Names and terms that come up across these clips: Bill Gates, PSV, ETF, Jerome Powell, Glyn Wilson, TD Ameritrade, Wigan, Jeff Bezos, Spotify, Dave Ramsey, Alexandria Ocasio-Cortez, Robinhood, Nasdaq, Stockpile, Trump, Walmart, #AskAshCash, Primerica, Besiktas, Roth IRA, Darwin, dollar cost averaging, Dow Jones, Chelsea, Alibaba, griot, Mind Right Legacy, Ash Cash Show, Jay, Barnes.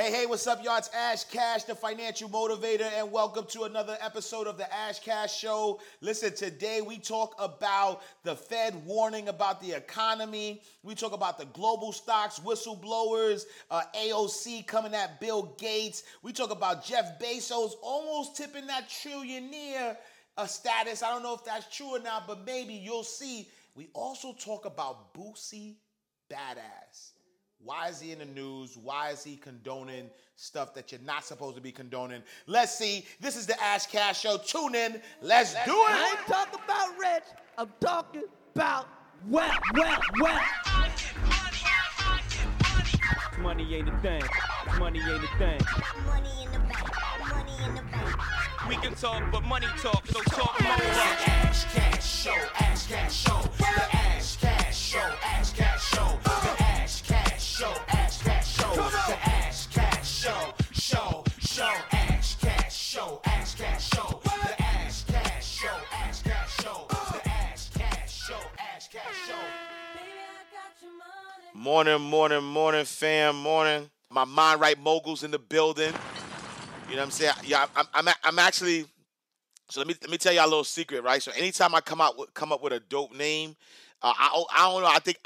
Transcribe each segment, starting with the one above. Hey, what's up, y'all? It's Ash Cash, the financial motivator, and welcome to another episode of the Ash Cash Show. Listen, today we talk about the Fed warning about the economy. We talk about the global stocks, whistleblowers, AOC coming at Bill Gates. We talk about Jeff Bezos almost tipping that trillionaire status. I don't know if that's true or not, but maybe you'll see. We also talk about Boosie Badass. Why is he in the news? Why is he condoning stuff that you're not supposed to be condoning? Let's see. This is the Ash Cash Show. Tune in. Let's do it. I ain't talking about rich. I'm talking about wealth. Money ain't a thing. Money in the bank. We can talk, but money talk. So talk more. Ash Cash Show. Ash Cash Show. The Ash Cash Show. Ash Cash Show. The Ash Cash Show. Ash Cash Show. The Ash Cash Show. Ash Cash Show. Ash Cash Show. The Ash Cash Show. Ash Cash Show. The Ash Cash Show. Ash Cash Show. Baby, I got your money. Morning, fam. Morning. My Mind Right Moguls in the building. You know what I'm saying? Yeah, I'm actually. So let me tell y'all a little secret, right? So anytime I come up with a dope name, I don't know. I think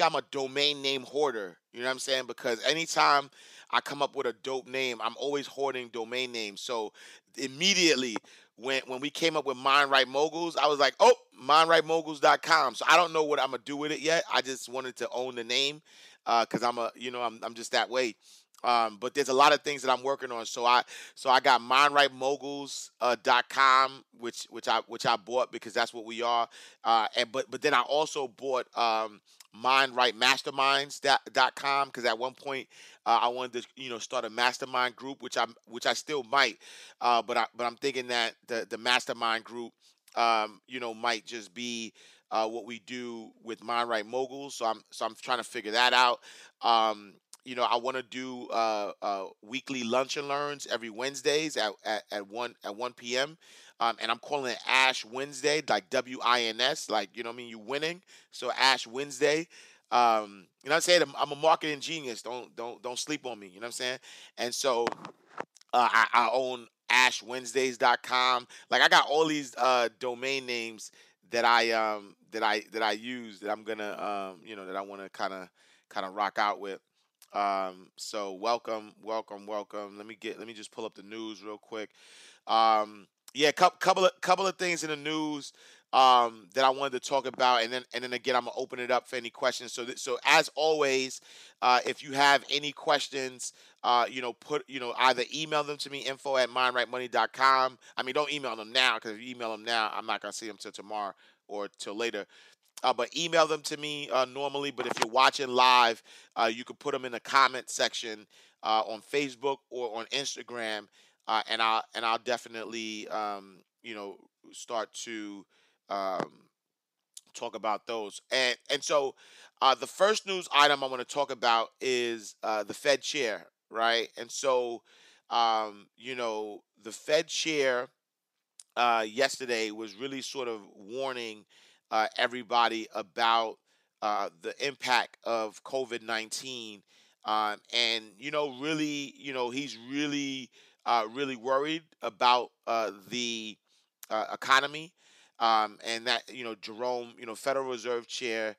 I'm a domain name hoarder. You know what I'm saying? Because anytime I come up with a dope name, I'm always hoarding domain names. So immediately when we came up with Mind Right Moguls, I was like, oh, mindrightmoguls.com. So I don't know what I'm gonna do with it yet. I just wanted to own the name because I'm just that way. But there's a lot of things that I'm working on. So I got mindrightmoguls.com, which I bought because that's what we are. But then I also bought mindrightmasterminds.com because at one point I wanted to start a mastermind group, which I still might. But I'm thinking that the mastermind group might just be what we do with Mind Right Moguls. So I'm trying to figure that out. I want to do weekly lunch and learns every Wednesdays at 1 p.m. And I'm calling it Ash Wednesday, like WINS, like, you know what I mean? You winning. So Ash Wednesday. You know what I'm saying? I'm a marketing genius. Don't sleep on me. You know what I'm saying? And so I own ashwednesdays.com. Like, I got all these domain names that I use that I'm going to, that I want to kind of rock out with. So welcome. Let me just pull up the news real quick. Couple of things in the news that I wanted to talk about, and then again, I'm gonna open it up for any questions. So as always, if you have any questions, either email them to me, info@mindrightmoney.com. I mean, don't email them now, because if you email them now, I'm not gonna see them till tomorrow or till later. But email them to me normally. But if you're watching live, you can put them in the comment section on Facebook or on Instagram, and I'll definitely start to talk about those. And so the first news item I want to talk about is the Fed chair, right? And so the Fed chair yesterday was really sort of warning everybody about the impact of COVID-19, and he's really worried about the economy, and that Jerome, Federal Reserve Chair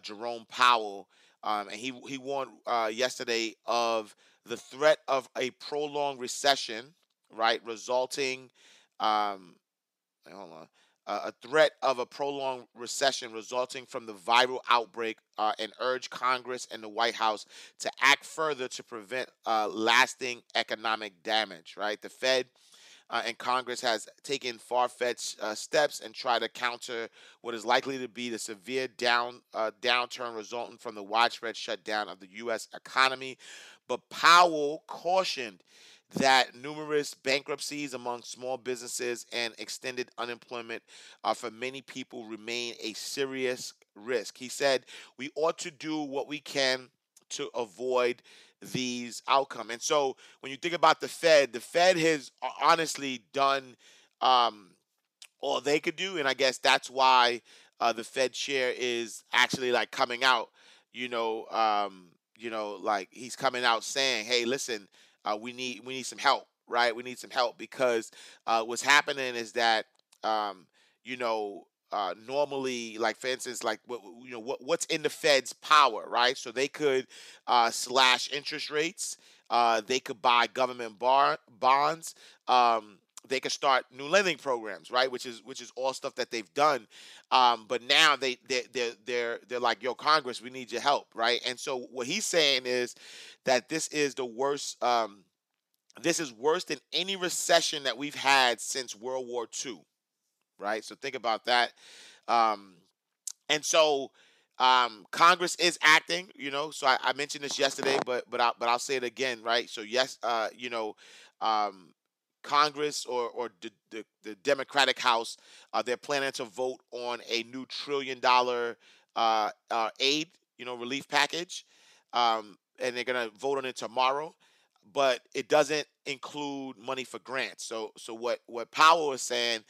Jerome Powell, and he warned yesterday of the threat of a prolonged recession, right, resulting, a threat of a prolonged recession resulting from the viral outbreak, and urged Congress and the White House to act further to prevent lasting economic damage, right? The Fed and Congress has taken far-fetched steps and try to counter what is likely to be the severe downturn resulting from the widespread shutdown of the U.S. economy. But Powell cautioned that numerous bankruptcies among small businesses and extended unemployment for many people remain a serious risk. He said, we ought to do what we can to avoid these outcomes. And so when you think about the Fed has honestly done all they could do. And I guess that's why the Fed chair is actually like coming out, you know, like he's coming out saying, hey, listen, we need some help, right? We need some help because what's happening is that, you know, normally, like for instance, like what's in the Fed's power, right? So they could slash interest rates, they could buy government bonds, they could start new lending programs, right? Which is all stuff that they've done, but now they're like, yo, Congress, we need your help, right? And so what he's saying is that this is the worst. This is worse than any recession that we've had since World War II. Right. So think about that. And so Congress is acting, you know, so I mentioned this yesterday, but I'll say it again. Right. So, yes, you know, Congress or the Democratic House, they're planning to vote on a new $1 trillion aid, you know, relief package. And they're going to vote on it tomorrow. But it doesn't include money for grants. So what Powell is saying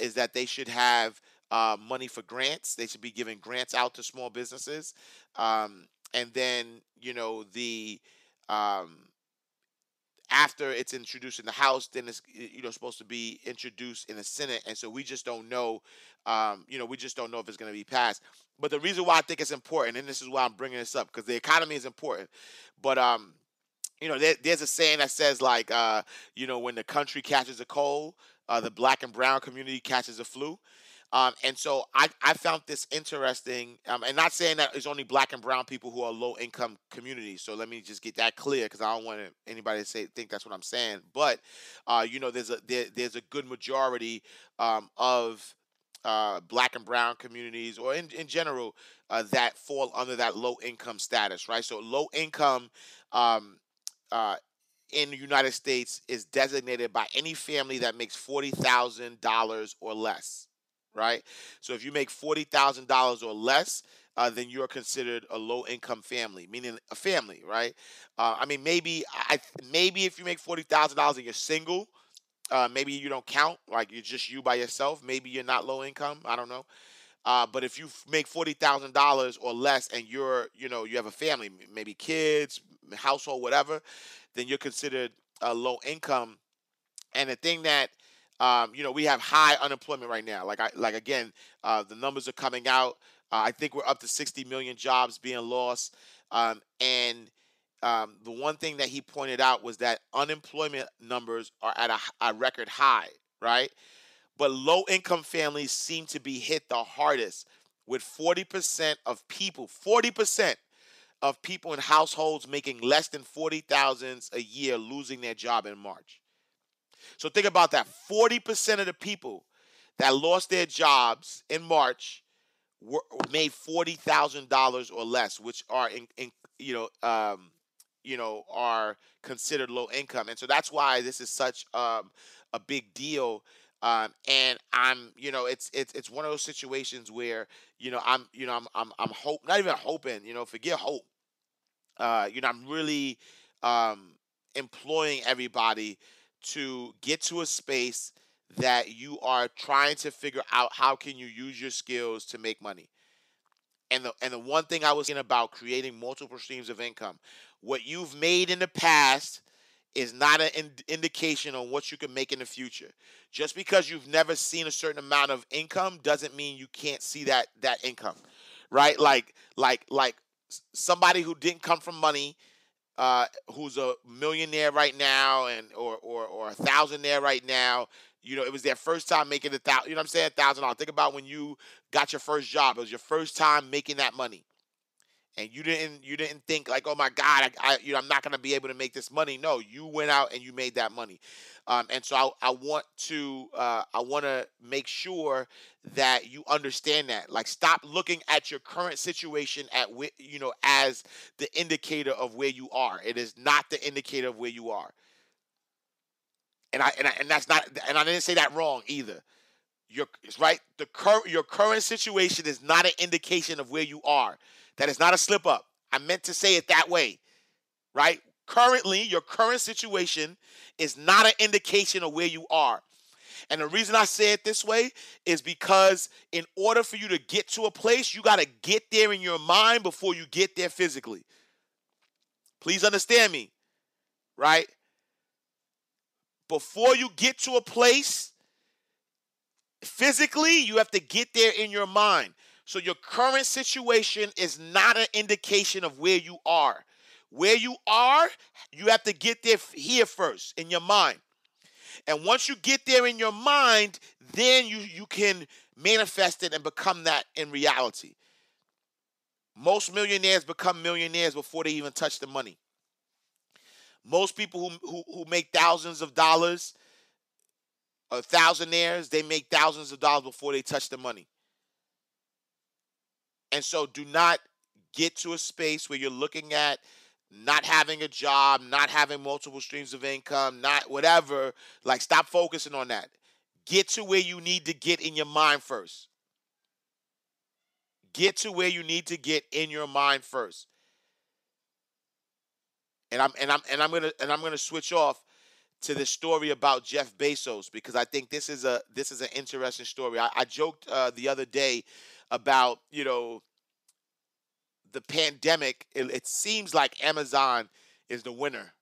is that they should have money for grants. They should be giving grants out to small businesses, and then you know the after it's introduced in the House, then it's supposed to be introduced in the Senate. And so we just don't know, we just don't know if it's going to be passed. But the reason why I think it's important, and this is why I'm bringing this up, because the economy is important, but you know, there's a saying that says, like, you know, when the country catches a cold, the black and brown community catches a flu. And so I found this interesting, and not saying that it's only black and brown people who are low-income communities. So let me just get that clear, because I don't want anybody to think that's what I'm saying. But, you know, there's a good majority of black and brown communities, or in general, that fall under that low-income status, right? So low-income in the United States is designated by any family that makes $40,000 or less, right? So if you make $40,000 or less, then you're considered a low-income family, meaning a family, right? I mean, maybe if you make $40,000 and you're single, maybe you don't count, like you're just you by yourself. Maybe you're not low-income. I don't know. But if you make $40,000 or less and you're, you have a family, maybe kids, household, whatever, then you're considered low income. And the thing that, we have high unemployment right now. Like again, the numbers are coming out. I think we're up to 60 million jobs being lost. And the one thing that he pointed out was that unemployment numbers are at a record high, right? But low-income families seem to be hit the hardest, with 40% of people in households making less than $40,000 a year losing their job in March. So think about that. 40% of the people that lost their jobs in March made $40,000 or less, which are are considered low income. And so that's why this is such a big deal. And I'm, it's one of those situations where, I'm not even hoping, forget hope. I'm really, employing everybody to get to a space that you are trying to figure out how can you use your skills to make money. And the one thing I was thinking about, creating multiple streams of income, what you've made in the past is not an indication on what you can make in the future. Just because you've never seen a certain amount of income doesn't mean you can't see that income, right? Like somebody who didn't come from money, who's a millionaire right now, and or a thousandaire right now. It was their first time making $1,000. You know what I'm saying? $1,000. Think about when you got your first job. It was your first time making that money. And you didn't think like, oh my God, I'm not gonna be able to make this money. No, you went out and you made that money. And so I want to make sure that you understand that. Like, stop looking at your current situation as the indicator of where you are. It is not the indicator of where you are. And that's not, and I didn't say that wrong either. Your current situation is not an indication of where you are. That is not a slip up. I meant to say it that way, right? Currently, your current situation is not an indication of where you are. And the reason I say it this way is because in order for you to get to a place, you got to get there in your mind before you get there physically. Please understand me, right? Before you get to a place, physically, you have to get there in your mind. So your current situation is not an indication of where you are. Where you are, you have to get there here first in your mind. And once you get there in your mind, then you can manifest it and become that in reality. Most millionaires become millionaires before they even touch the money. Most people who make thousands of dollars are thousandaires. They make thousands of dollars before they touch the money. And so do not get to a space where you're looking at not having a job, not having multiple streams of income, not whatever. Like, stop focusing on that. Get to where you need to get in your mind first. Get to where you need to get in your mind first. And I'm gonna switch off to this story about Jeff Bezos, because I think this is an interesting story. I joked the other day about, you know, the pandemic. It seems like Amazon is the winner.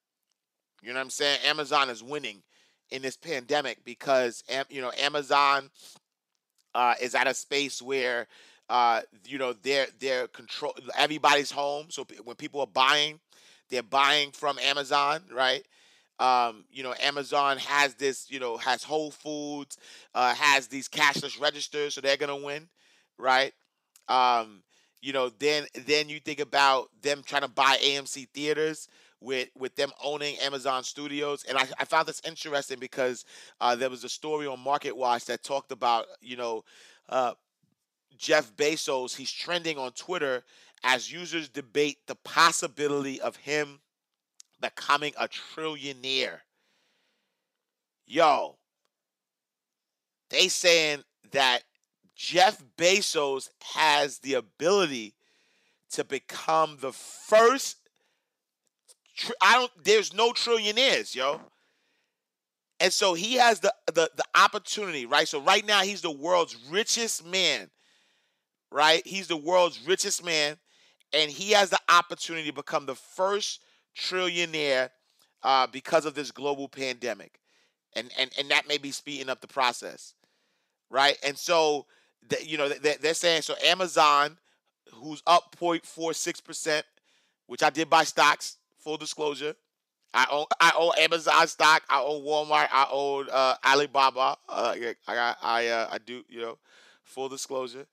You know what I'm saying? Amazon is winning in this pandemic because, you know, Amazon is at a space where, you know, they're control. Everybody's home. So when people are buying, they're buying from Amazon, right? You know, Amazon has this, you know, has Whole Foods, has these cashless registers. So they're going to win, right? You know, then you think about them trying to buy AMC Theaters with them owning Amazon Studios. And I found this interesting because there was a story on MarketWatch that talked about, you know, Jeff Bezos. He's trending on Twitter as users debate the possibility of him becoming a trillionaire. Yo, they saying that Jeff Bezos has the ability to become the first. There's no trillionaires, yo. And so he has the opportunity, right? So right now he's the world's richest man, right? He's the world's richest man, and he has the opportunity to become the first trillionaire because of this global pandemic, and that may be speeding up the process, right? And so, you know, they're saying, so Amazon, who's up 0.46%, which I did buy stocks, full disclosure. I own Amazon stock. I own Walmart. I own Alibaba. I do, you know, full disclosure.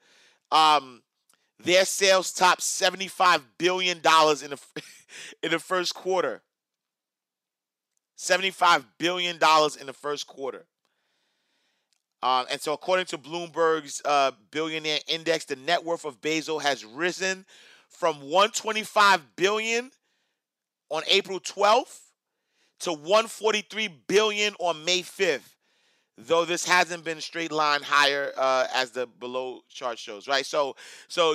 Their sales topped $75 billion in the first quarter. $75 billion in the first quarter. And so according to Bloomberg's billionaire index, the net worth of Bezos has risen from $125 billion on April 12th to $143 billion on May 5th, though this hasn't been straight line higher as the below chart shows, right? So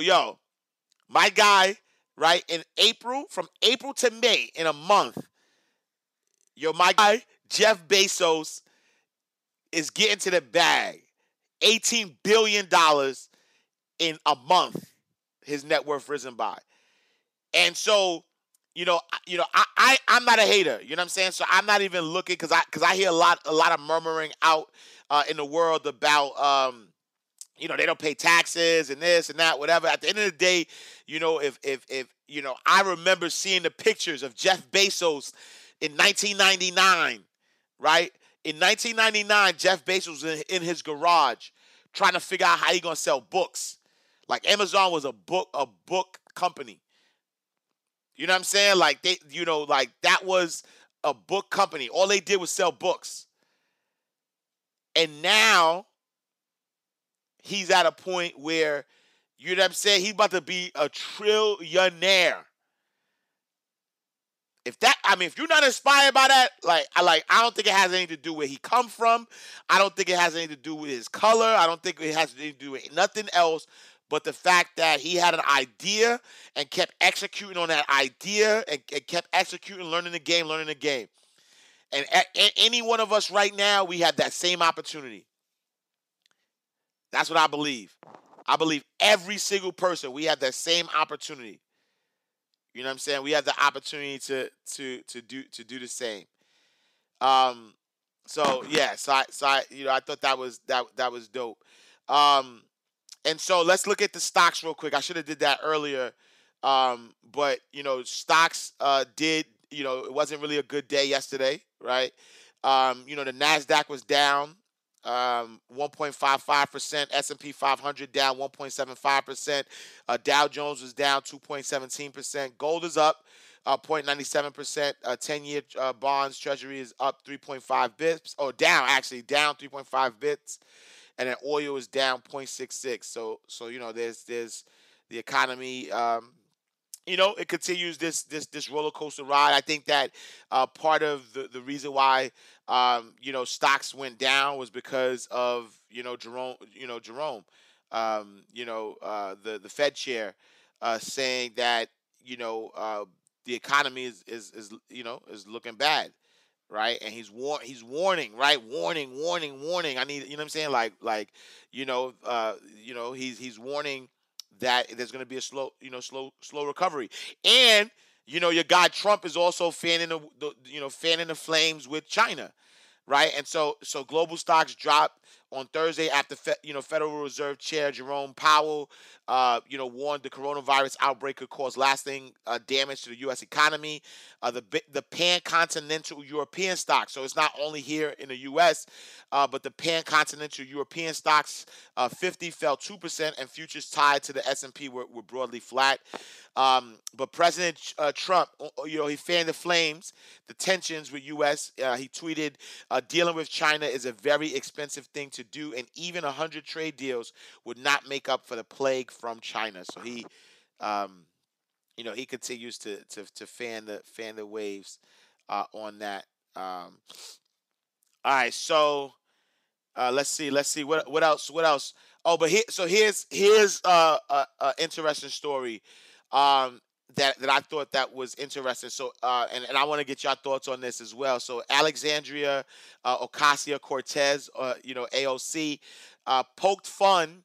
yo, my guy, right, from April to May, in a month, yo, my guy, Jeff Bezos, is getting to the bag. $18 billion in a month, his net worth risen by. And so, you know, I'm not a hater. You know what I'm saying? So I'm not even looking, because I hear a lot of murmuring out in the world about, you know, they don't pay taxes and this and that, whatever. At the end of the day, you know, if you know, I remember seeing the pictures of Jeff Bezos in 1999, right? In 1999, Jeff Bezos was in his garage trying to figure out how he gonna sell books. Like, Amazon was a book company. You know what I'm saying? Like, they, you know, like, that was a book company. All they did was sell books. And now he's at a point where, you know what I'm saying, he's about to be a trillionaire. If you're not inspired by that, I don't think it has anything to do where he come from. I don't think it has anything to do with his color. I don't think it has anything to do with nothing else but the fact that he had an idea and kept executing on that idea and kept executing, learning the game. And any one of us right now, we have that same opportunity. That's what I believe. I believe every single person, we have that same opportunity. You know what I'm saying? We have the opportunity to do the same. So yeah, so I you know, I thought that was dope. And so let's look at the stocks real quick. I should have did that earlier. But you know, stocks did, you know, it wasn't really a good day yesterday, right? You know, the Nasdaq was down 1.55%, S&P 500 down 1.75%, Dow Jones was down 2.17%, gold is up 0.97%, 10-year bonds, treasury is up 3.5 bits, oh, down actually, down 3.5 bits, and then oil is down 0.66. So you know, there's the economy, you know, it continues this roller coaster ride. I think that part of the reason why you know, stocks went down was because of, you know, Jerome, you know, the Fed chair saying that, you know, the economy is you know, is looking bad, right? And he's warning, right? Warning. I need, you know what I'm saying? Like you know, he's warning that there's going to be a slow recovery. And, you know, your guy Trump is also fanning the flames with China, right? And so global stocks dropped on Thursday after, you know, Federal Reserve Chair Jerome Powell, you know, warned the coronavirus outbreak could cause lasting damage to the U.S. economy. The pan-continental European stocks, so it's not only here in the U.S., but the pan-continental European stocks, 50 fell 2%, and futures tied to the S&P were broadly flat. But President Trump, you know, he fanned the flames, the tensions with U.S. He tweeted, dealing with China is a very expensive thing to do, and even 100 trade deals would not make up for the plague from China. So he, you know, he continues to fan the waves on that. All right, so let's see what else. Oh, but here's a interesting story that I thought that was interesting. So and I want to get your thoughts on this as well. So Alexandria Ocasio-Cortez, you know, AOC, poked fun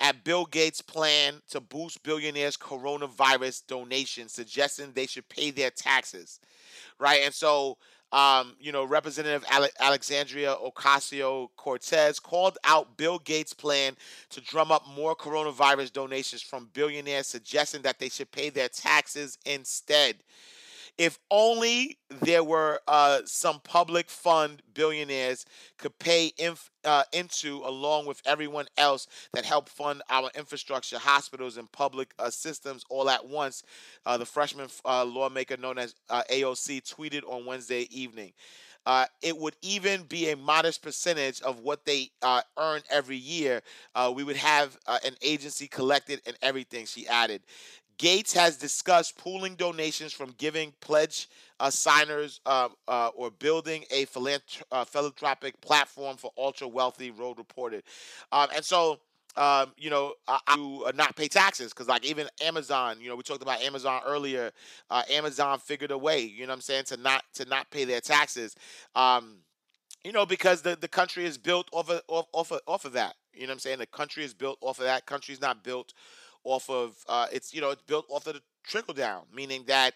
at Bill Gates' plan to boost billionaires' coronavirus donations, suggesting they should pay their taxes, right? And so, you know, Representative Alexandria Ocasio-Cortez called out Bill Gates' plan to drum up more coronavirus donations from billionaires, suggesting that they should pay their taxes instead. If only there were some public fund billionaires could pay into, along with everyone else that helped fund our infrastructure, hospitals, and public systems all at once, the freshman lawmaker known as AOC tweeted on Wednesday evening. It would even be a modest percentage of what they earn every year. We would have an agency collected and everything, she added. Gates has discussed pooling donations from giving pledge signers or building a philanthropic platform for ultra-wealthy, Road reported. And so, you know, to not pay taxes, because like even Amazon, you know, we talked about Amazon earlier. Amazon figured a way, you know what I'm saying, to not pay their taxes, you know, because the country is built off of that. You know what I'm saying? The country is built off of that. Country's not built off of, it's, you know, it's built off of the trickle down, meaning that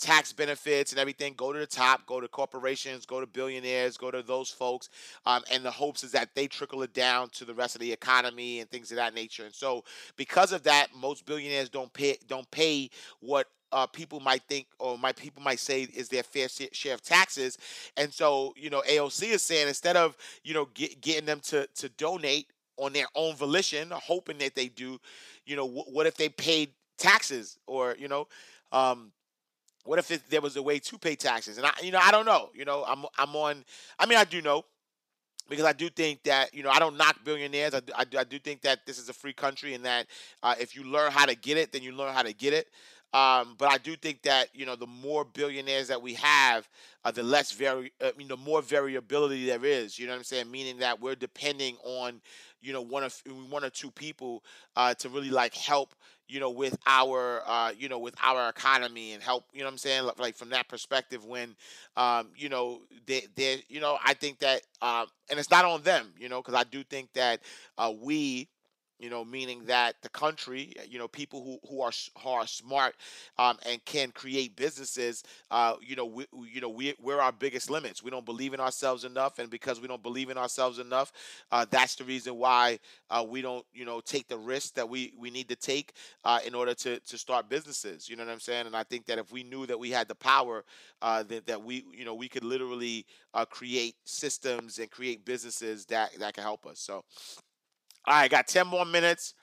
tax benefits and everything go to the top, go to corporations, go to billionaires, go to those folks, and the hopes is that they trickle it down to the rest of the economy and things of that nature. And so because of that, most billionaires don't pay what people might think, or people might say is their fair share of taxes. And so, you know, AOC is saying, instead of, you know, getting them to donate on their own volition, hoping that they do, you know, what if they paid taxes? Or, you know, what if there was a way to pay taxes? And I, you know, I don't know, you know, I do know, because I do think that, you know, I don't knock billionaires. I do think that this is a free country, and that if you learn how to get it, then you learn how to get it. But I do think that, you know, the more billionaires that we have, the less the more variability there is. You know what I'm saying? Meaning that we're depending on, you know, one or two people to really like help, you know, with our, you know, with our economy, and help, you know what I'm saying? Like from that perspective, when, you know, they you know, I think that, and it's not on them, you know, because I do think that we You know, meaning that the country, you know, people who are smart and can create businesses, we're our biggest limits. We don't believe in ourselves enough, and because we don't believe in ourselves enough, that's the reason why we don't, you know, take the risks that we need to take in order to start businesses. You know what I'm saying? And I think that if we knew that we had the power, that we, you know, we could literally create systems and create businesses that can help us. So. All right, I got 10 more minutes,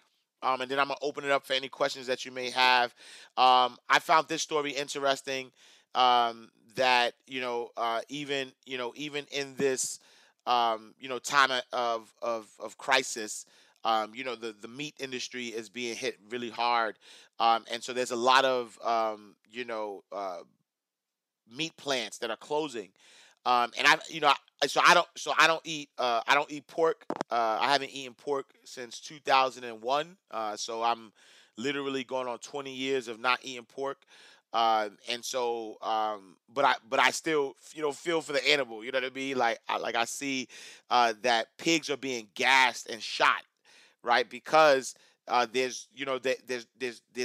and then I'm going to open it up for any questions that you may have. I found this story interesting, that, you know, even in this, you know, time of crisis, you know, the meat industry is being hit really hard. And so there's a lot of, you know, meat plants that are closing. And I, you know, I don't eat pork. I haven't eaten pork since 2001. So I'm literally going on 20 years of not eating pork. And so, but I still, you know, feel for the animal, you know what I mean? Like I see, that pigs are being gassed and shot, right? Because, there's, you know, there's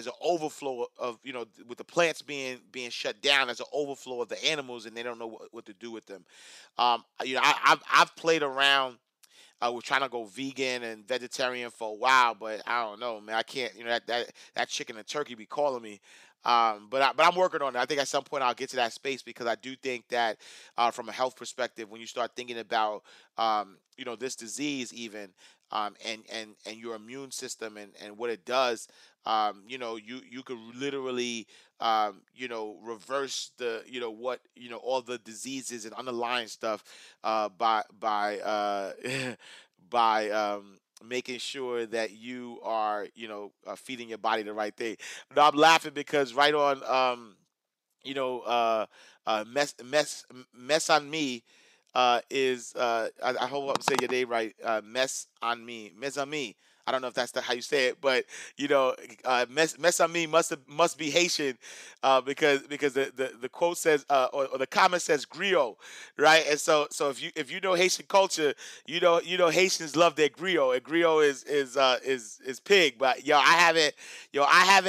an overflow of, you know, with the plants being shut down, there's an overflow of the animals, and they don't know what to do with them. You know, I've played around with trying to go vegan and vegetarian for a while, but I don't know, man. I can't, you know, that chicken and turkey be calling me. But I'm working on it. I think at some point I'll get to that space, because I do think that from a health perspective, when you start thinking about you know, this disease even. And your immune system and what it does, you know, you could literally, you know, reverse the, you know, what, you know, all the diseases and underlying stuff, by by, making sure that you are, you know, feeding your body the right thing. No, I'm laughing because right on, you know, mess on me. Is I hope I'm saying your name right. Mes on me. I don't know if that's how you say it, but you know, mess on me must be Haitian, because the quote says or the comment says griot, right? And so if you know Haitian culture, you know Haitians love their griot, and griot is pig. But yo I haven't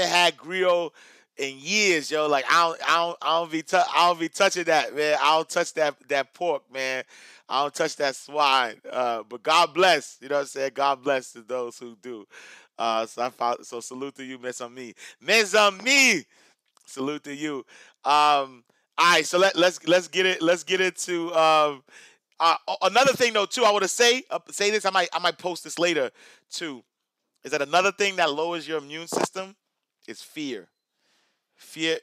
had griot in years, yo. Like I don't be touching that, man. I don't touch that pork, man. I don't touch that swine. But God bless, you know what I'm saying? God bless to those who do. So salute to you, Mes Ami. Mes Ami, salute to you. All right, so let's get into another thing though too. I want to say this. I might post this later too. Is that another thing that lowers your immune system? Is fear. Fear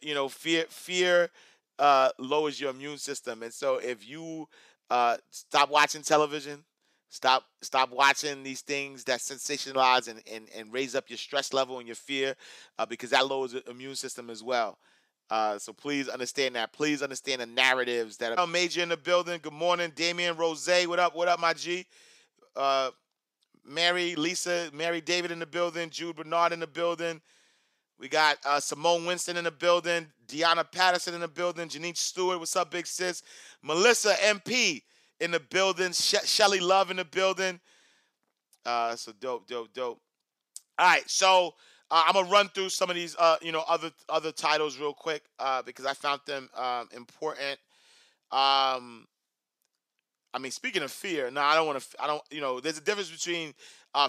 lowers your immune system. And so if you stop watching television, stop watching these things that sensationalize and raise up your stress level and your fear, because that lowers the immune system as well. So please understand that. Please understand the narratives that are major in the building. Good morning, Damian Rose. What up, my G? Mary, Lisa, Mary David in the building. Jude Bernard in the building. We got Simone Winston in the building, Deanna Patterson in the building, Janine Stewart, what's up, big sis? Melissa MP in the building, Shelly Love in the building. So dope. All right, so I'm gonna run through some of these, you know, other titles real quick because I found them important. I mean, speaking of fear, no, I don't want to. I don't. You know, there's a difference between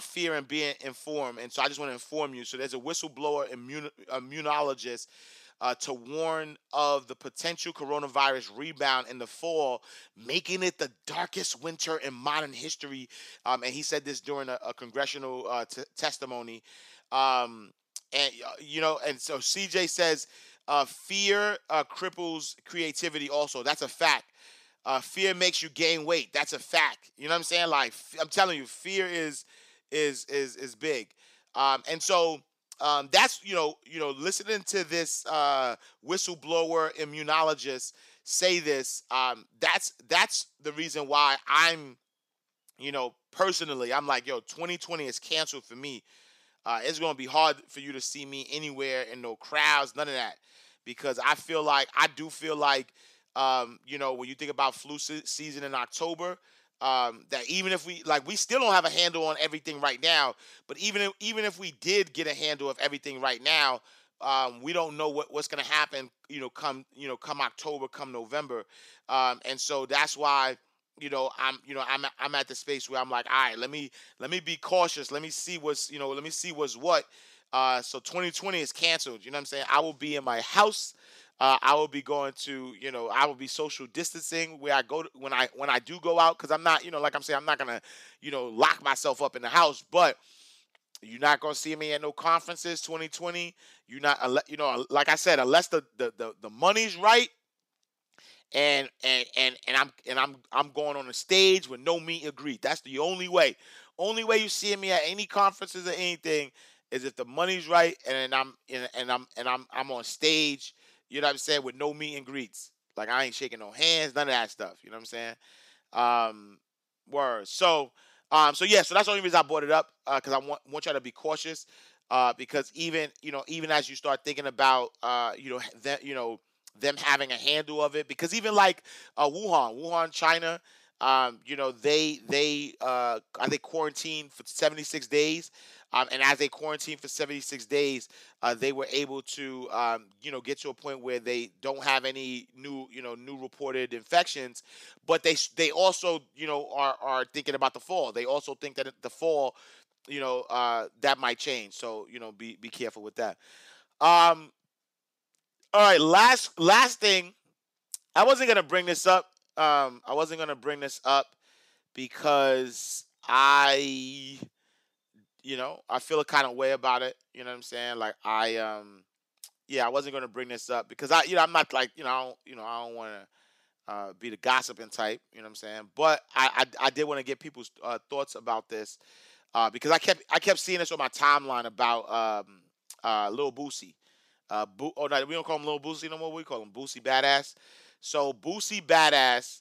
fear and being informed, and so I just want to inform you. So there's a whistleblower immunologist to warn of the potential coronavirus rebound in the fall, making it the darkest winter in modern history. And he said this during a congressional testimony. And you know, and so CJ says, fear cripples creativity. Also, that's a fact. Fear makes you gain weight. That's a fact. You know what I'm saying? Like, I'm telling you, fear is big. And so that's, you know, listening to this whistleblower immunologist say this, that's the reason why I'm, you know, personally, I'm like, yo, 2020 is canceled for me. It's going to be hard for you to see me anywhere in no crowds, none of that, because I do feel like, you know, when you think about flu season in October, that even if we, like, we still don't have a handle on everything right now, but even if we did get a handle of everything right now, we don't know what's going to happen, come October, come November. And so that's why, I'm at the space where I'm like, all right, let me be cautious. Let me see what's, what. So 2020 is canceled. You know what I'm saying? I will be in my house. I will be going to, I will be social distancing where I go to, when I do go out. 'Cause I'm not, like I'm saying, I'm not going to, lock myself up in the house, but you're not going to see me at no conferences 2020. You're not, like I said, unless the money's right. And I'm going on a stage with no meet and greet. That's the only way. Only way you see me at any conferences or anything is if the money's right and I'm on stage, you know what I'm saying, with no meet and greets. Like I ain't shaking no hands, none of that stuff. You know what I'm saying? Word. So yeah, so that's the only reason I brought it up, because I want y'all to be cautious, because even as you start thinking about them having a handle of it, because even like Wuhan, China, they quarantined for 76 days. And as they quarantined for 76 days, they were able to, get to a point where they don't have any new reported infections, but they also, are thinking about the fall. They also think that the fall, that might change. So, be careful with that. All right, last thing, I wasn't gonna bring this up. I wasn't gonna bring this up because I feel a kind of way about it. You know what I'm saying? Like I wasn't gonna bring this up because I'm not like I don't want to be the gossiping type. You know what I'm saying? But I did want to get people's thoughts about this because I kept seeing this on my timeline about Lil Boosie. Oh no, we don't call him Lil Boosie no more. We call him Boosie Badass. So Boosie Badass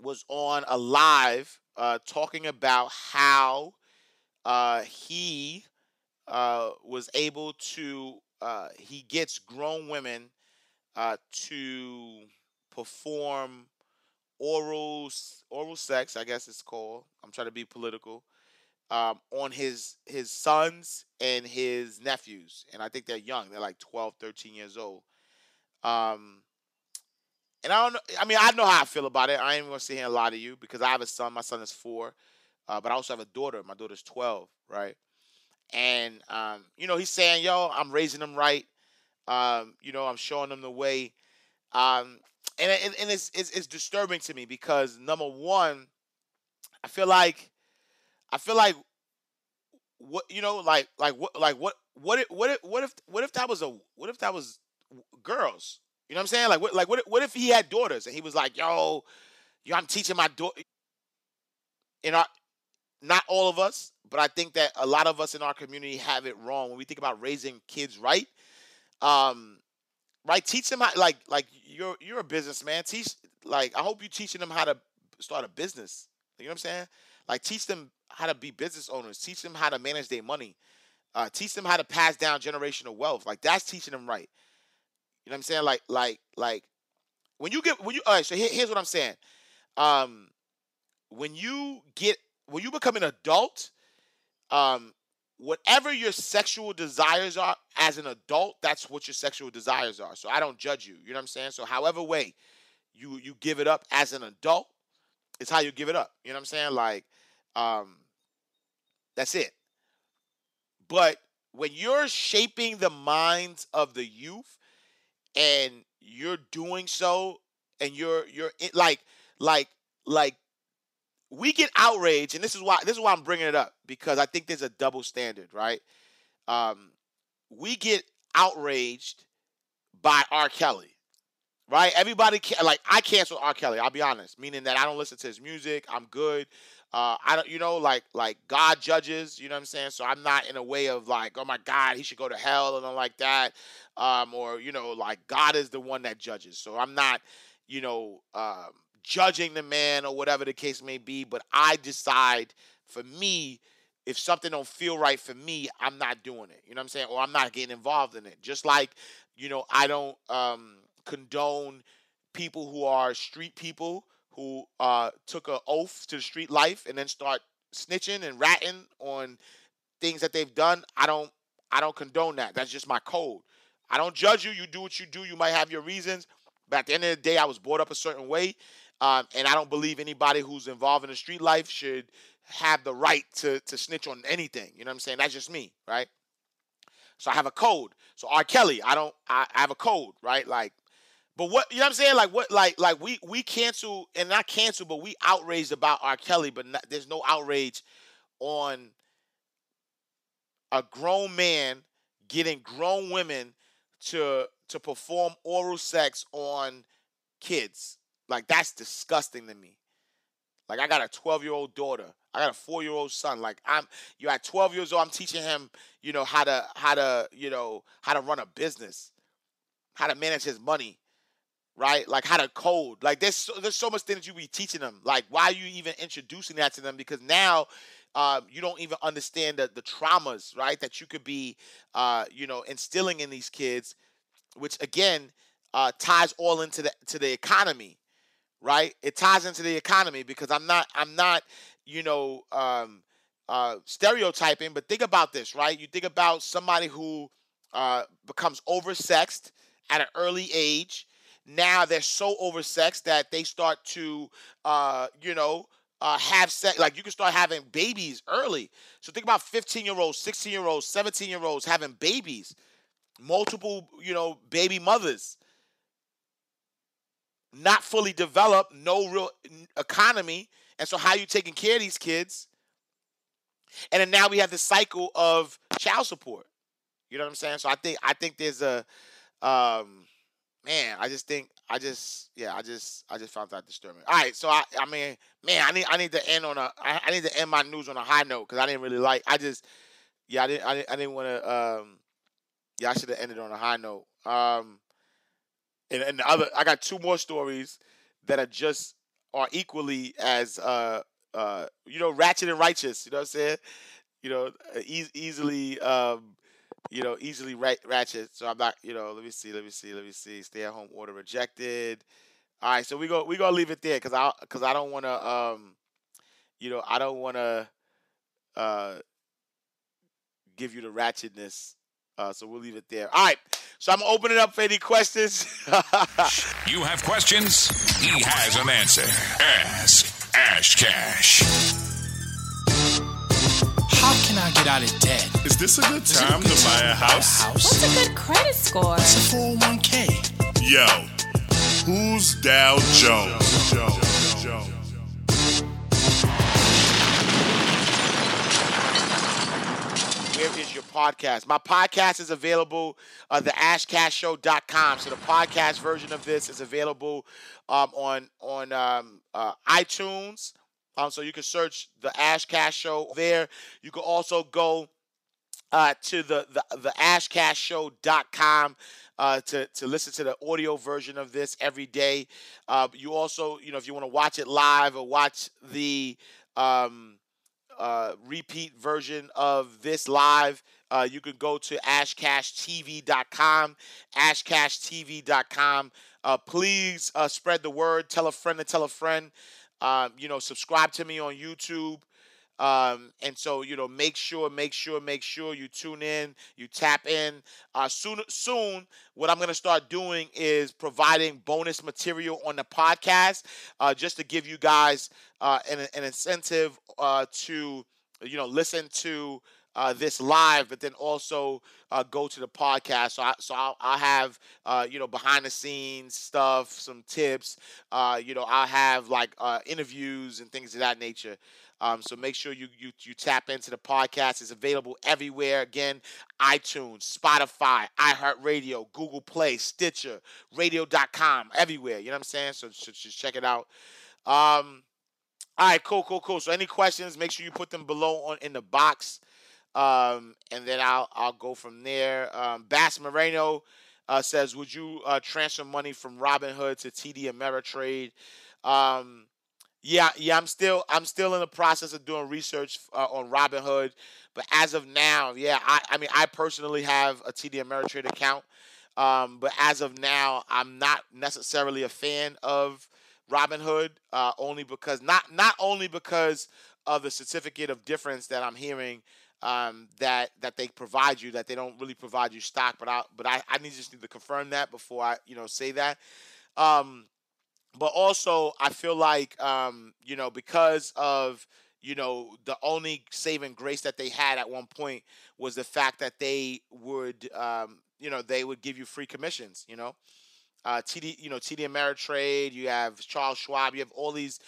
was on a live talking about how he was able to he gets grown women to perform oral sex, I guess it's called. I'm trying to be political. On his sons and his nephews. And I think they're young. They're like 12, 13 years old. And I don't know. I mean, I know how I feel about it. I ain't going to sit here and lie to you because I have a son. My son is 4. But I also have a daughter. My daughter's 12, right? And, he's saying, yo, I'm raising them right. I'm showing them the way. And it's disturbing to me because, number one, I feel like what if that was girls? You know what I'm saying? What if he had daughters and he was like, yo, I'm teaching my daughter. Not all of us, but I think that a lot of us in our community have it wrong when we think about raising kids right. Right, teach them how, like you're a businessman. I hope you're teaching them how to start a business. You know what I'm saying? Like teach them how to be business owners, teach them how to manage their money, teach them how to pass down generational wealth. Like that's teaching them right. You know what I'm saying? Like all right, so here's what I'm saying. When you become an adult, whatever your sexual desires are as an adult, that's what your sexual desires are. So I don't judge you. You know what I'm saying? So however way you give it up as an adult, it's how you give it up. You know what I'm saying? That's it. But when you're shaping the minds of the youth and you're doing so and you're we get outraged, and this is why I'm bringing it up, because I think there's a double standard, right? We get outraged by R. Kelly. Right? Everybody I canceled R. Kelly, I'll be honest, meaning that I don't listen to his music. I'm good. I don't, God judges, you know what I'm saying? So I'm not in a way of like, oh my God, he should go to hell and all like that. God is the one that judges. So I'm not, judging the man or whatever the case may be, but I decide for me, if something don't feel right for me, I'm not doing it. You know what I'm saying? Or I'm not getting involved in it. Just like, I don't, condone people who are street people who took an oath to the street life and then start snitching and ratting on things that they've done. I don't condone that. That's just my code. I don't judge you. You do what you do. You might have your reasons. But at the end of the day, I was brought up a certain way. And I don't believe anybody who's involved in the street life should have the right to snitch on anything. You know what I'm saying? That's just me, right? So I have a code. So R. Kelly, I have a code, right? Like, but what, you know what I'm saying? Like, what, like we cancel, and not cancel, but we outraged about R. Kelly, but not, there's no outrage on a grown man getting grown women to perform oral sex on kids. Like, that's disgusting to me. Like, I got a 12-year-old daughter. I got a 4-year-old son. Like, you're at 12 years old, I'm teaching him, you know, how to run a business, how to manage his money, right? Like, how to code. Like, there's so much things you be teaching them. Like, why are you even introducing that to them? Because now you don't even understand the traumas, right, that you could be, you know, instilling in these kids, which, again, ties all into the economy. Right, it ties into the economy because I'm not, you know, stereotyping. But think about this, right? You think about somebody who becomes oversexed at an early age. Now they're so oversexed that they start to, you know, have sex. Like, you can start having babies early. So think about 15-year-olds, 16-year-olds, 17-year-olds having babies, multiple, you know, baby mothers. Not fully developed, no real economy. And so how are you taking care of these kids? And then now we have the cycle of child support. You know what I'm saying? So I think there's a, man, I just found that disturbing. All right. So I mean, man, I need to end on a, I need to end my news on a high note. Cause I didn't really like, I didn't want to, yeah, I should have ended on a high note. And the other, I got two more stories that are equally as, you know, ratchet and righteous. You know what I'm saying? You know, easily, you know, easily ratchet. So I'm not, you know, let me see. Stay at home order rejected. All right, so we gonna leave it there because I don't wanna, you know, I don't wanna give you the ratchetness. So we'll leave it there. All right. So I'm opening up for any questions. You have questions? He has an answer. Ask Ash Cash. How can I get out of debt? Is this a good time to buy a house? What's a good credit score? What's a 401k? Yo, who's Dow Jones? Where is your podcast? My podcast is available at the ashcashshow.com. So the podcast version of this is available on iTunes. So you can search the Ash Cash Show there. You can also go to the ashcashshow.com to listen to the audio version of this every day. You also, you know, if you want to watch it live or watch the repeat version of this live, you can go to ashcashtv.com, ashcashtv.com. Please spread the word. Tell a friend to tell a friend. You know, subscribe to me on YouTube. And so, you know, make sure you tune in, you tap in. Soon, what I'm going to start doing is providing bonus material on the podcast, just to give you guys an incentive to, you know, listen to this live, but then also go to the podcast. So I'll have, you know, behind the scenes stuff, some tips. You know, I'll have like interviews and things of that nature. So make sure you tap into the podcast. It's available everywhere. Again, iTunes, Spotify, iHeartRadio, Google Play, Stitcher, radio.com, everywhere. You know what I'm saying? So just check it out. All right, cool. So any questions, make sure you put them below in the box. And then I'll go from there. Bass Moreno says, would you transfer money from Robinhood to TD Ameritrade? Yeah, I'm still in the process of doing research on Robinhood, but as of now, yeah, I mean, I personally have a TD Ameritrade account, but as of now, I'm not necessarily a fan of Robinhood, only because not only because of the certificate of difference that I'm hearing that they provide you, that they don't really provide you stock, but I just need to confirm that before I say that. But also I feel like because of the only saving grace that they had at one point was the fact that they would they would give you free commissions, TD Ameritrade, you have Charles Schwab, you have all these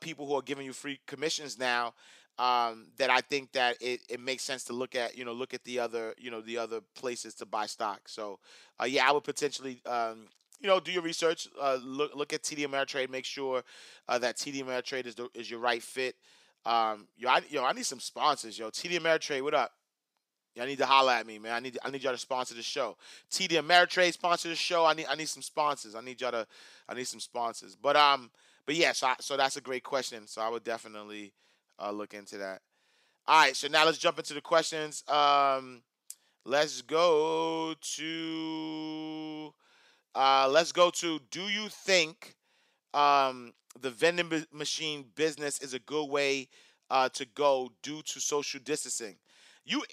people who are giving you free commissions now, that I think that it makes sense to look at, look at the other, the other places to buy stock. So, yeah, I would potentially, do your research, look at TD Ameritrade, make sure that TD Ameritrade is your right fit. I need some sponsors, TD Ameritrade, what up? Y'all need to holler at me, man. I need y'all to sponsor the show. TD Ameritrade sponsor the show. I need some sponsors. I need some sponsors. But yeah, so that's a great question. So I would definitely look into that. All right, so now let's jump into the questions. Let's go to do you think the vending machine business is a good way to go due to social distancing? You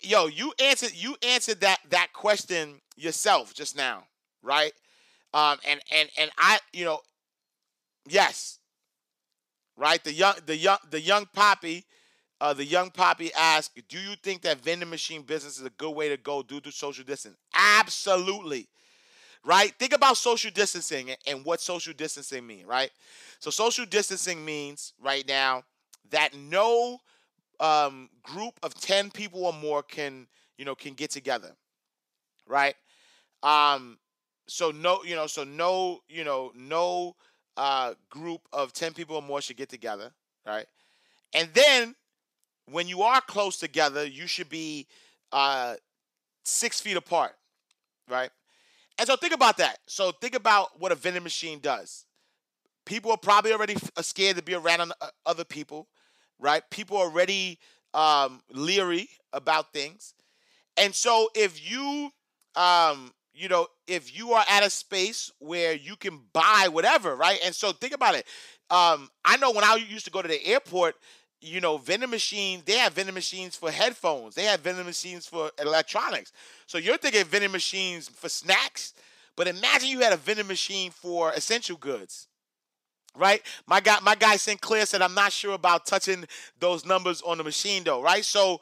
answered that question yourself just now, right? And I, yes, right. The young poppy asked, do you think that vending machine business is a good way to go due to social distancing? Absolutely. Right. Think about social distancing and what social distancing means, right? So social distancing means right now that no group of 10 people or more can get together, right? So no group of 10 people or more should get together, right? And then when you are close together, you should be 6 feet apart, right? And so think about that. So think about what a vending machine does. People are probably already scared to be around other people, right? People are already leery about things. And so if you, if you are at a space where you can buy whatever, right? And so think about it. I know when I used to go to the airport, vending machines, they have vending machines for headphones. They have vending machines for electronics. So you're thinking vending machines for snacks, but imagine you had a vending machine for essential goods. Right, my guy Sinclair said, I'm not sure about touching those numbers on the machine though, right? So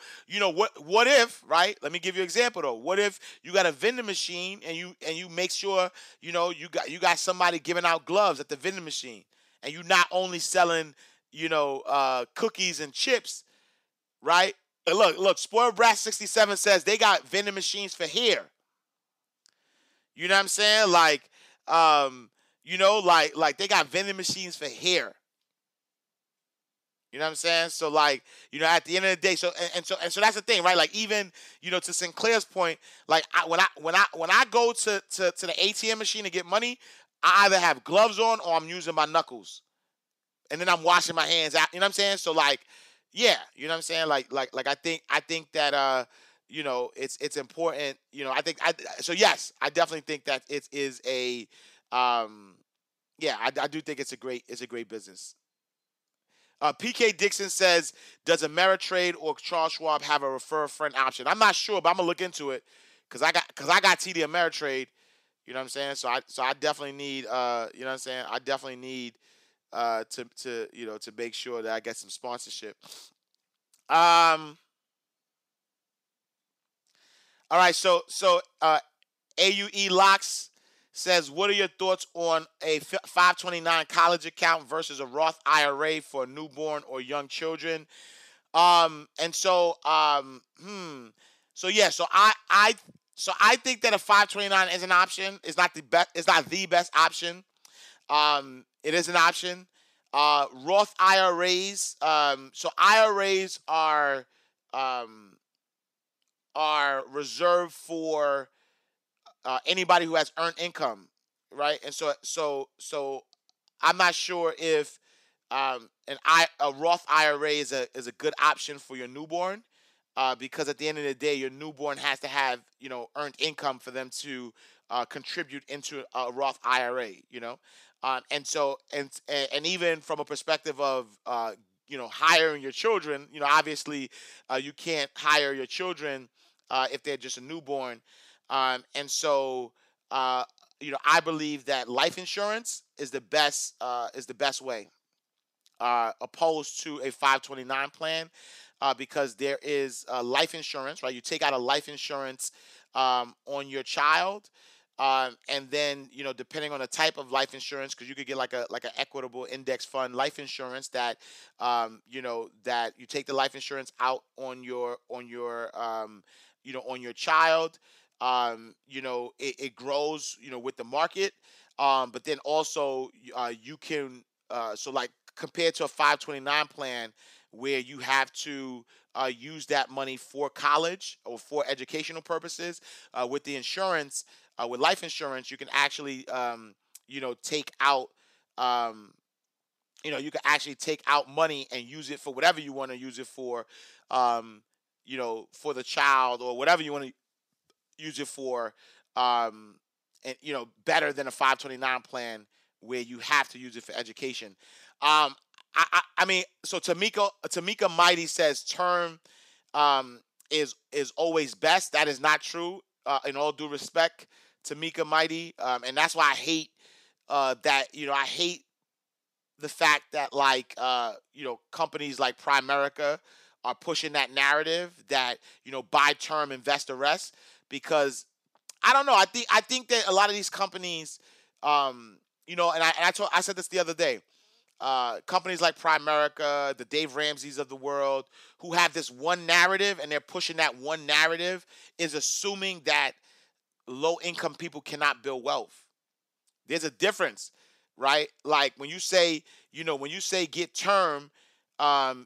what if, right? Let me give you an example though. What if you got a vending machine and you make sure you got somebody giving out gloves at the vending machine, and you not only selling cookies and chips, right? And look, Spoiled Brat 67 says they got vending machines for hair. You know what I'm saying? Like they got vending machines for hair. You know what I'm saying? So at the end of the day, so that's the thing, right? Like even, to Sinclair's point, like when I go to the ATM machine to get money, I either have gloves on or I'm using my knuckles. And then I'm washing my hands out. You know what I'm saying? So yeah, you know what I'm saying? I think that it's important, yes, I definitely think that it is a I do think it's a great business. PK Dixon says, does Ameritrade or Charles Schwab have a refer a friend option? I'm not sure, but I'm gonna look into it because I got TD Ameritrade. You know what I'm saying? So I definitely need I definitely need to make sure that I get some sponsorship. All right, so AUE Locks says, what are your thoughts on a 529 college account versus a Roth IRA for newborn or young children? I think that a 529 is an option. It's not the best. It's not the best option. It is an option. Roth IRAs. So IRAs are reserved for anybody who has earned income, right? And so I'm not sure if a Roth IRA is a good option for your newborn, because at the end of the day, your newborn has to have earned income for them to contribute into a Roth IRA. And even from a perspective of, you know, hiring your children, you know, obviously you can't hire your children if they're just a newborn. You know, I believe that life insurance is the best way, opposed to a 529 plan, because there is life insurance, right? You take out a life insurance on your child, and then, you know, depending on the type of life insurance, because you could get like an equitable index fund life insurance that, you know, that you take the life insurance out on your child. You know, it grows, you know, with the market. But then also, you can, so like compared to a 529 plan where you have to, use that money for college or for educational purposes, with the insurance, with life insurance, you can actually, you know, take out, you know, you can actually take out money and use it for whatever you want to use it for, you know, for the child or whatever you want to use it for, and, you know, better than a 529 plan where you have to use it for education. I mean, so Tamika Mighty says term is always best. That is not true. In all due respect, Tamika Mighty, and that's why I hate that. You know, I hate the fact that like you know, companies like Primerica are pushing that narrative that, you know, buy term, invest the rest. Because I don't know, I think that a lot of these companies, you know, and I said this the other day, companies like Primerica, the Dave Ramseys of the world, who have this one narrative and they're pushing that one narrative, is assuming that low income people cannot build wealth. There's a difference, right? Like when you say, you know, when you say get term,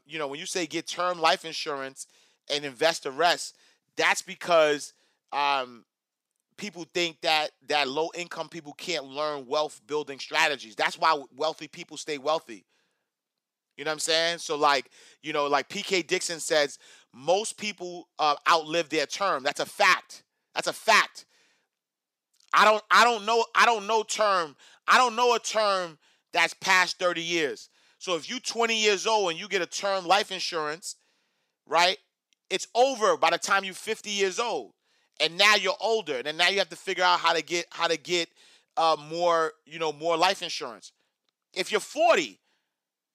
you know, when you say get term life insurance and invest the rest, that's because people think that low income people can't learn wealth building strategies. That's why wealthy people stay wealthy. You know what I'm saying? So like, you know, like PK Dixon says, most people outlive their term. That's a fact. That's a fact. I don't know a term that's past 30 years. So if you're 20 years old and you get a term life insurance, right? It's over by the time you're 50 years old. And now you're older, and now you have to figure out how to get more, you know, more life insurance. If you're 40,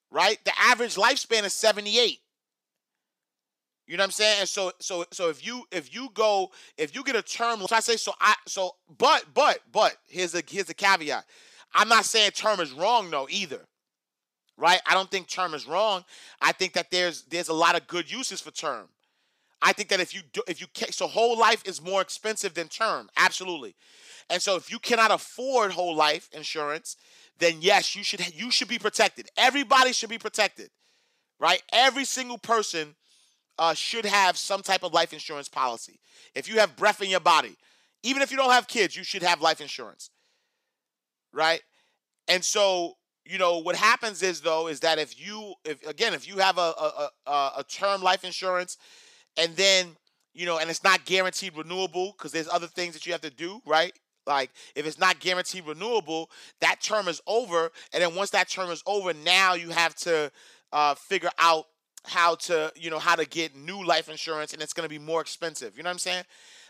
right? The average lifespan is 78. You know what I'm saying? And so if you get a term, so I say but here's the caveat. I'm not saying term is wrong though either. Right? I don't think term is wrong. I think that there's a lot of good uses for term. I think that so whole life is more expensive than term, absolutely. And so if you cannot afford whole life insurance, then yes, you should be protected. Everybody should be protected, right? Every single person should have some type of life insurance policy. If you have breath in your body, even if you don't have kids, you should have life insurance, right? And so, you know, what happens is though is that if you have a term life insurance. And then, you know, and it's not guaranteed renewable because there's other things that you have to do, right? Like if it's not guaranteed renewable, that term is over. And then once that term is over, now you have to figure out how to get new life insurance, and it's going to be more expensive. You know what I'm saying?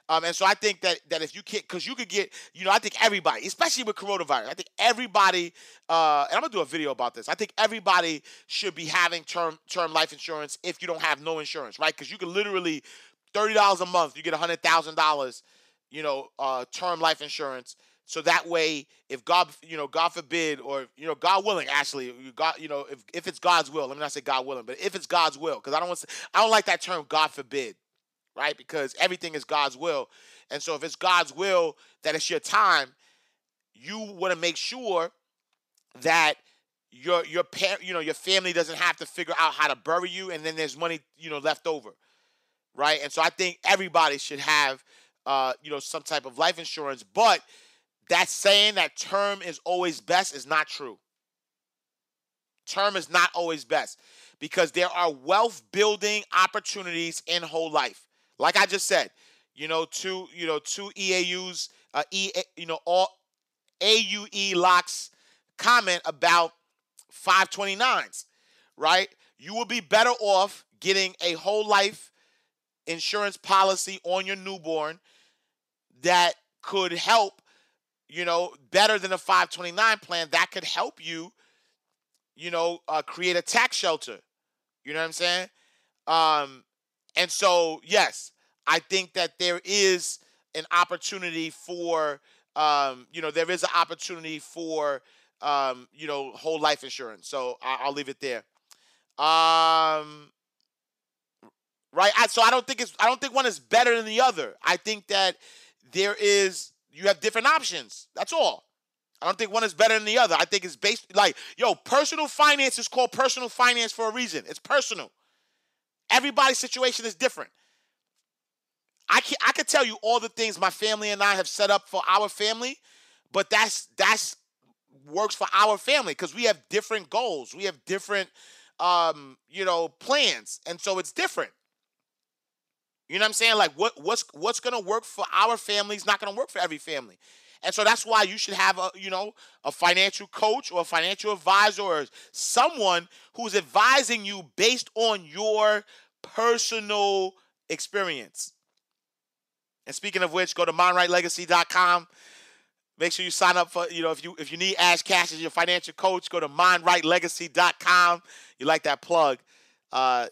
And so I think that if you can't, because you could get, you know, I think everybody, especially with coronavirus, I think everybody, and I'm going to do a video about this. I think everybody should be having term life insurance if you don't have no insurance, right? Because you could literally, $30 a month, you get $100,000, you know, term life insurance. So that way, if God, you know, God forbid, or, you know, God willing, actually, God, you know, if it's God's will, let me not say God willing, but if it's God's will, because I don't like that term, God forbid. Right? Because everything is God's will. And so if it's God's will that it's your time, you want to make sure that your family doesn't have to figure out how to bury you, and then there's money, you know, left over. Right? And so I think everybody should have you know, some type of life insurance, but that saying that term is always best is not true. Term is not always best, because there are wealth building opportunities in whole life. Like I just said, you know, two EAUs, all AUE locks comment about 529s, right? You will be better off getting a whole life insurance policy on your newborn that could help, you know, better than a 529 plan that could help you, you know, create a tax shelter. You know what I'm saying? And so, yes, I think that there is an opportunity for, you know, there is an opportunity for, you know, whole life insurance. So I'll leave it there. Right. So I don't think one is better than the other. I think that there is, you have different options. That's all. I don't think one is better than the other. I think it's based, like, yo, personal finance is called personal finance for a reason. It's personal. Everybody's situation is different. I could tell you all the things my family and I have set up for our family, but that's works for our family because we have different goals. We have different, you know, plans. And so it's different. You know what I'm saying? Like what's going to work for our family is not going to work for every family. And so that's why you should have a, you know, a financial coach or a financial advisor or someone who's advising you based on your personal experience. And speaking of which, go to mindrightlegacy.com. Make sure you sign up for, you know, if you need Ash Cash as your financial coach, go to mindrightlegacy.com. You like that plug?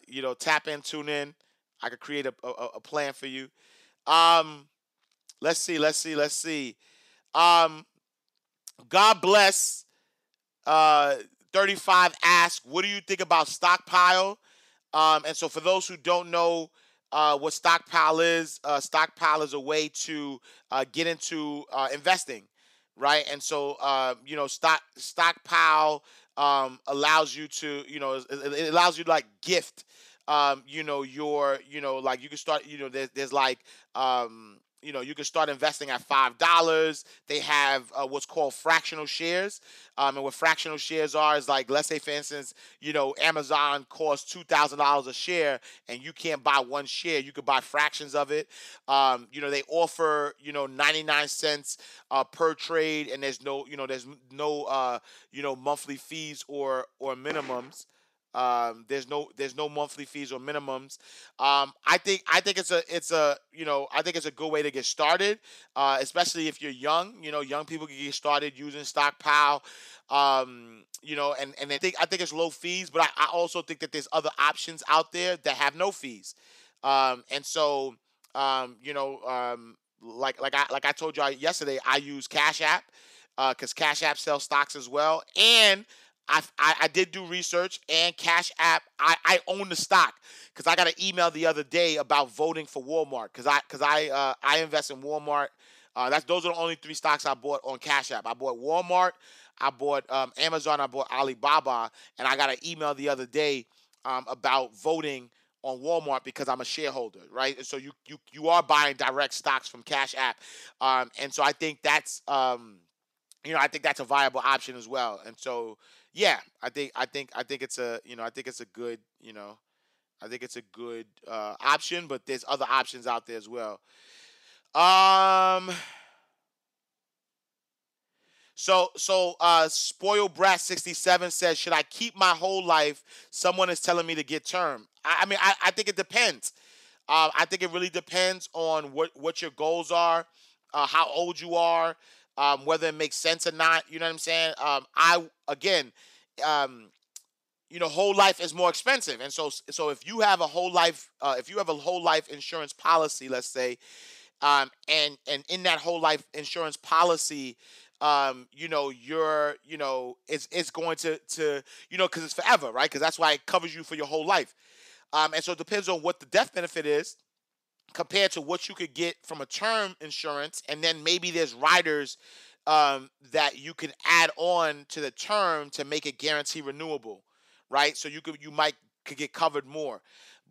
You know, tap in, tune in. I could create a plan for you. Let's see. God bless. 35 asked, what do you think about Stockpile? And so for those who don't know what Stockpile is, Stockpile is a way to get into investing, right? And so, you know, Stockpile allows you to, you know, it allows you to, like, gift, you know, your, you know, like you can start, you know, there's like, you know, you can start investing at $5. They have what's called fractional shares. And what fractional shares are is like, let's say, for instance, you know, Amazon costs $2,000 a share and you can't buy one share. You could buy fractions of it. You know, they offer, you know, 99 cents per trade, and there's no you know, monthly fees or minimums. There's no monthly fees or minimums. I think it's a, you know, I think it's a good way to get started, especially if you're young. You know, young people can get started using Stockpile, you know, and I think it's low fees, but I also think that there's other options out there that have no fees. And so, you know, like I told you yesterday, I use Cash App, cause Cash App sells stocks as well. And I did do research, and Cash App, I own the stock because I got an email the other day about voting for Walmart because I invest in Walmart. Those are the only three stocks I bought on Cash App. I bought Walmart, I bought Amazon, I bought Alibaba, and I got an email the other day about voting on Walmart because I'm a shareholder, right? And so you are buying direct stocks from Cash App, and so I think that's you know, I think that's a viable option as well. And so, yeah, I think it's a, you know, I think it's a good option, but there's other options out there as well. So SpoilBrat67 says, should I keep my whole life? Someone is telling me to get term. I mean, I think it depends. I think it really depends on what your goals are, how old you are, whether it makes sense or not. You know what I'm saying? You know, whole life is more expensive. And so if you have a whole life, insurance policy, let's say, and in that whole life insurance policy, you know, you're, you know, it's going to, you know, cause it's forever, right? Cause that's why it covers you for your whole life. And so it depends on what the death benefit is compared to what you could get from a term insurance. And then maybe there's riders that you can add on to the term to make it guarantee renewable, right? So you might get covered more.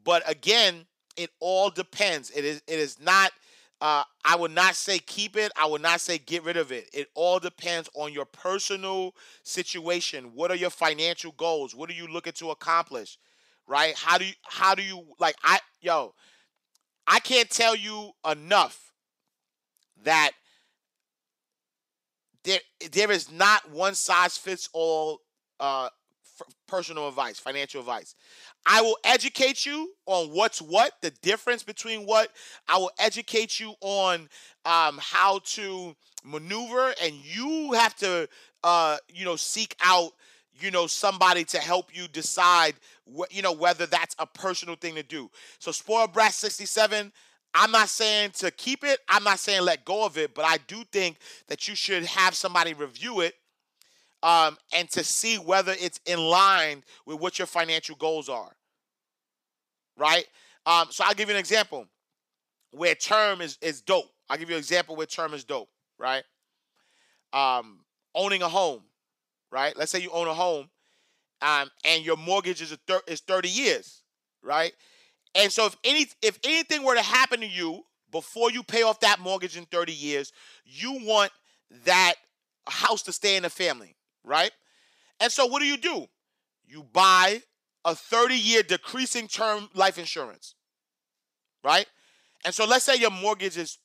But again, it all depends. It is not, I would not say keep it. I would not say get rid of it. It all depends on your personal situation. What are your financial goals? What are you looking to accomplish, right? How do you, like, I can't tell you enough that there is not one size fits all personal advice, financial advice. I will educate you on what's what, the difference between what. I will educate you on how to maneuver, and you have to, seek out, somebody to help you decide what, whether that's a personal thing to do. So Spoiled Brat 67, I'm not saying to keep it. I'm not saying let go of it, but I do think that you should have somebody review it and to see whether it's in line with what your financial goals are, right? So I'll give you an example where term is dope. I'll give you an example where term is dope, right? Owning a home, right? Let's say you own a home and your mortgage is 30 years, right? And so if anything were to happen to you before you pay off that mortgage in 30 years, you want that house to stay in the family, right? And so what do? You buy a 30-year decreasing term life insurance, right? And so let's say your mortgage is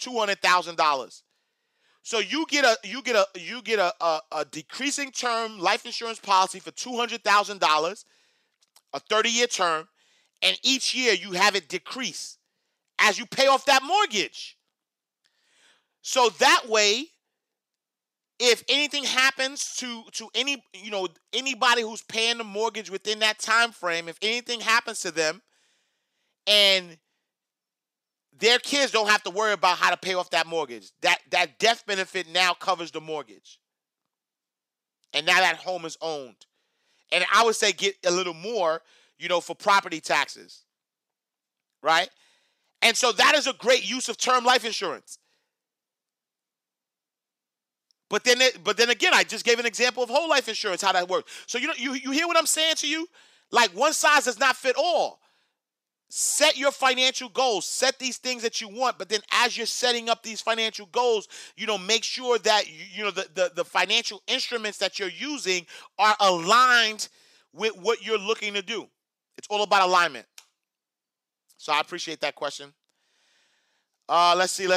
$200,000. So you get a decreasing term life insurance policy for $200,000, a 30-year term. And each year you have it decrease as you pay off that mortgage. So that way, if anything happens to any, anybody who's paying the mortgage within that time frame, if anything happens to them and their kids don't have to worry about how to pay off that mortgage, that death benefit now covers the mortgage. And now that home is owned. And I would say get a little more, for property taxes, right? And so that is a great use of term life insurance. But then, again, I just gave an example of whole life insurance, how that works. So you hear what I'm saying to you? Like one size does not fit all. Set your financial goals. Set these things that you want. But then, as you're setting up these financial goals, make sure that the financial instruments that you're using are aligned with what you're looking to do. It's all about alignment. So I appreciate that question. Let's see.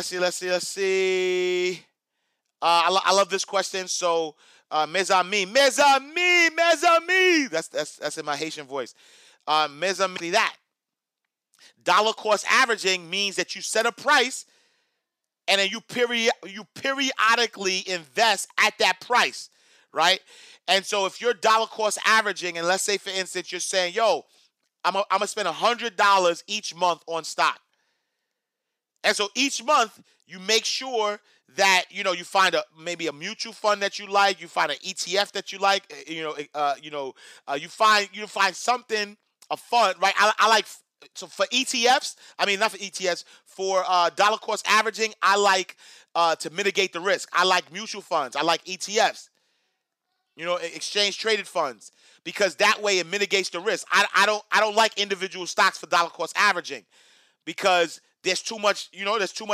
I love this question. So, mes amis. That's in my Haitian voice. Mes amis, that. Dollar cost averaging means that you set a price and then you periodically invest at that price, right? And so if you're dollar cost averaging, and let's say, for instance, you're saying, yo, I'm going to spend $100 each month on stock. And so each month you make sure that, you find maybe a mutual fund that you like, you find an ETF that you like, you find something, a fund, right? I like, so for ETFs, I mean, not for ETFs, for dollar cost averaging, I like to mitigate the risk. I like mutual funds. I like ETFs. Exchange traded funds, because that way it mitigates the risk. I don't like individual stocks for dollar cost averaging because there's too much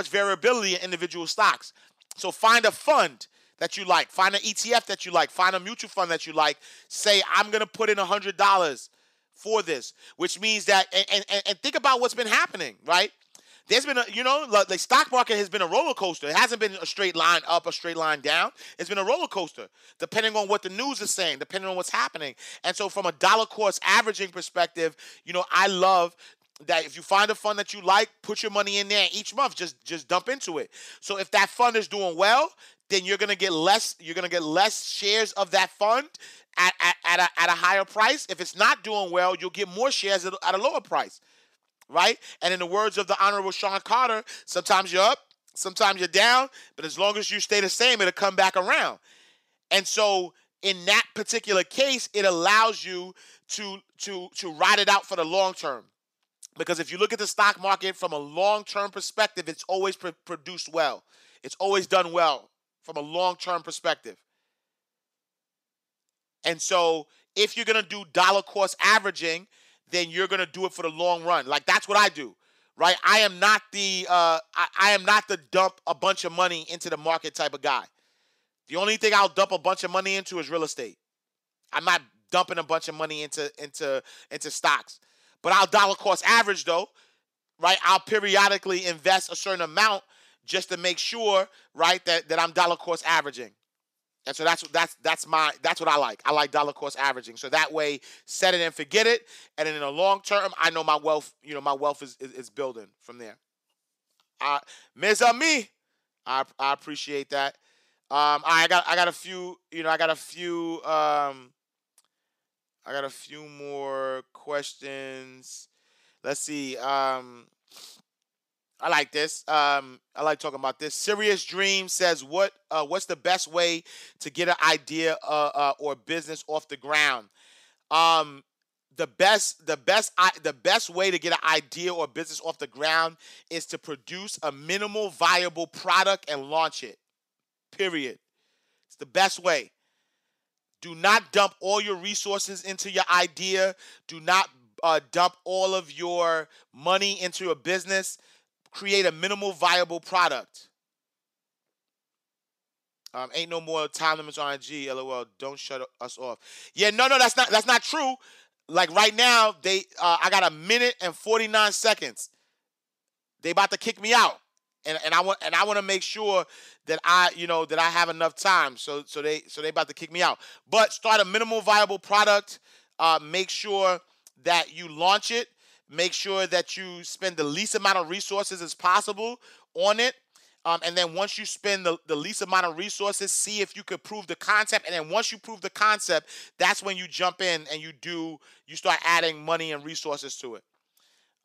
variability in individual stocks. So find a fund that you like, find an ETF that you like, find a mutual fund that you like. Say, I'm going to put in $100 for this, which means that, and think about what's been happening, right? There's been, the stock market has been a roller coaster. It hasn't been a straight line up, a straight line down. It's been a roller coaster, depending on what the news is saying, depending on what's happening. And so from a dollar cost averaging perspective, I love that if you find a fund that you like, put your money in there each month, just dump into it. So if that fund is doing well, then you're going to get less shares of that fund at a higher price. If it's not doing well, you'll get more shares at a lower price. Right? And in the words of the Honorable Sean Carter, sometimes you're up, sometimes you're down, but as long as you stay the same, it'll come back around. And so in that particular case, it allows you to ride it out for the long term. Because if you look at the stock market from a long-term perspective, it's always produced well. It's always done well from a long-term perspective. And so if you're going to do dollar cost averaging, then you're going to do it for the long run. Like, that's what I do, right? I am not the dump a bunch of money into the market type of guy. The only thing I'll dump a bunch of money into is real estate. I'm not dumping a bunch of money into stocks. But I'll dollar cost average, though, right? I'll periodically invest a certain amount just to make sure, right, that I'm dollar cost averaging, And so that's what I like. I like dollar cost averaging. So that way, set it and forget it. And then in the long term, I know my wealth, you know, my wealth is building from there. Mes amis, I appreciate that. I got a few, you know, I got a few more questions. Let's see. I like this. I like talking about this. Serious Dream says, what's the best way to get an idea or business off the ground? The best way to get an idea or business off the ground is to produce a minimal viable product and launch it. Period. It's the best way. Do not dump all your resources into your idea. Do not dump all of your money into a business. Create a minimal viable product. Ain't no more time limits on IG. LOL. Don't shut us off. Yeah, no, that's not true. Like right now, I got a minute and 49 seconds. They about to kick me out, and I want to make sure that I have enough time. So they about to kick me out. But start a minimal viable product. Make sure that you launch it. Make sure that you spend the least amount of resources as possible on it. And then once you spend the least amount of resources, see if you could prove the concept. And then once you prove the concept, that's when you jump in and you start adding money and resources to it.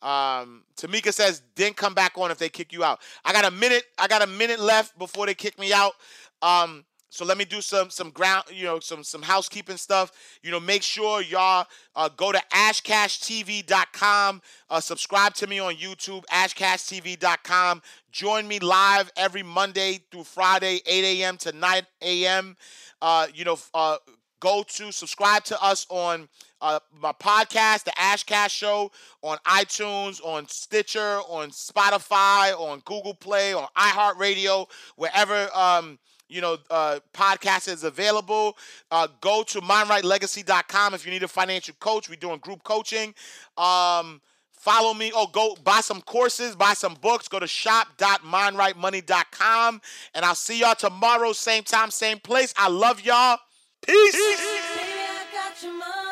Tamika says, then come back on if they kick you out. I got a minute left before they kick me out. So let me do some housekeeping stuff. You know, make sure y'all go to ashcashtv.com. Subscribe to me on YouTube, ashcashtv.com. Join me live every Monday through Friday, 8 a.m. to 9 a.m. Go to subscribe to us on my podcast, The Ash Cash Show, on iTunes, on Stitcher, on Spotify, on Google Play, on iHeartRadio, wherever podcast is available. Go to mindrightlegacy.com if you need a financial coach. We're doing group coaching. Follow me. Go buy some courses, buy some books. Go to shop.mindrightmoney.com. And I'll see y'all tomorrow, same time, same place. I love y'all. Peace. Baby, I got your money.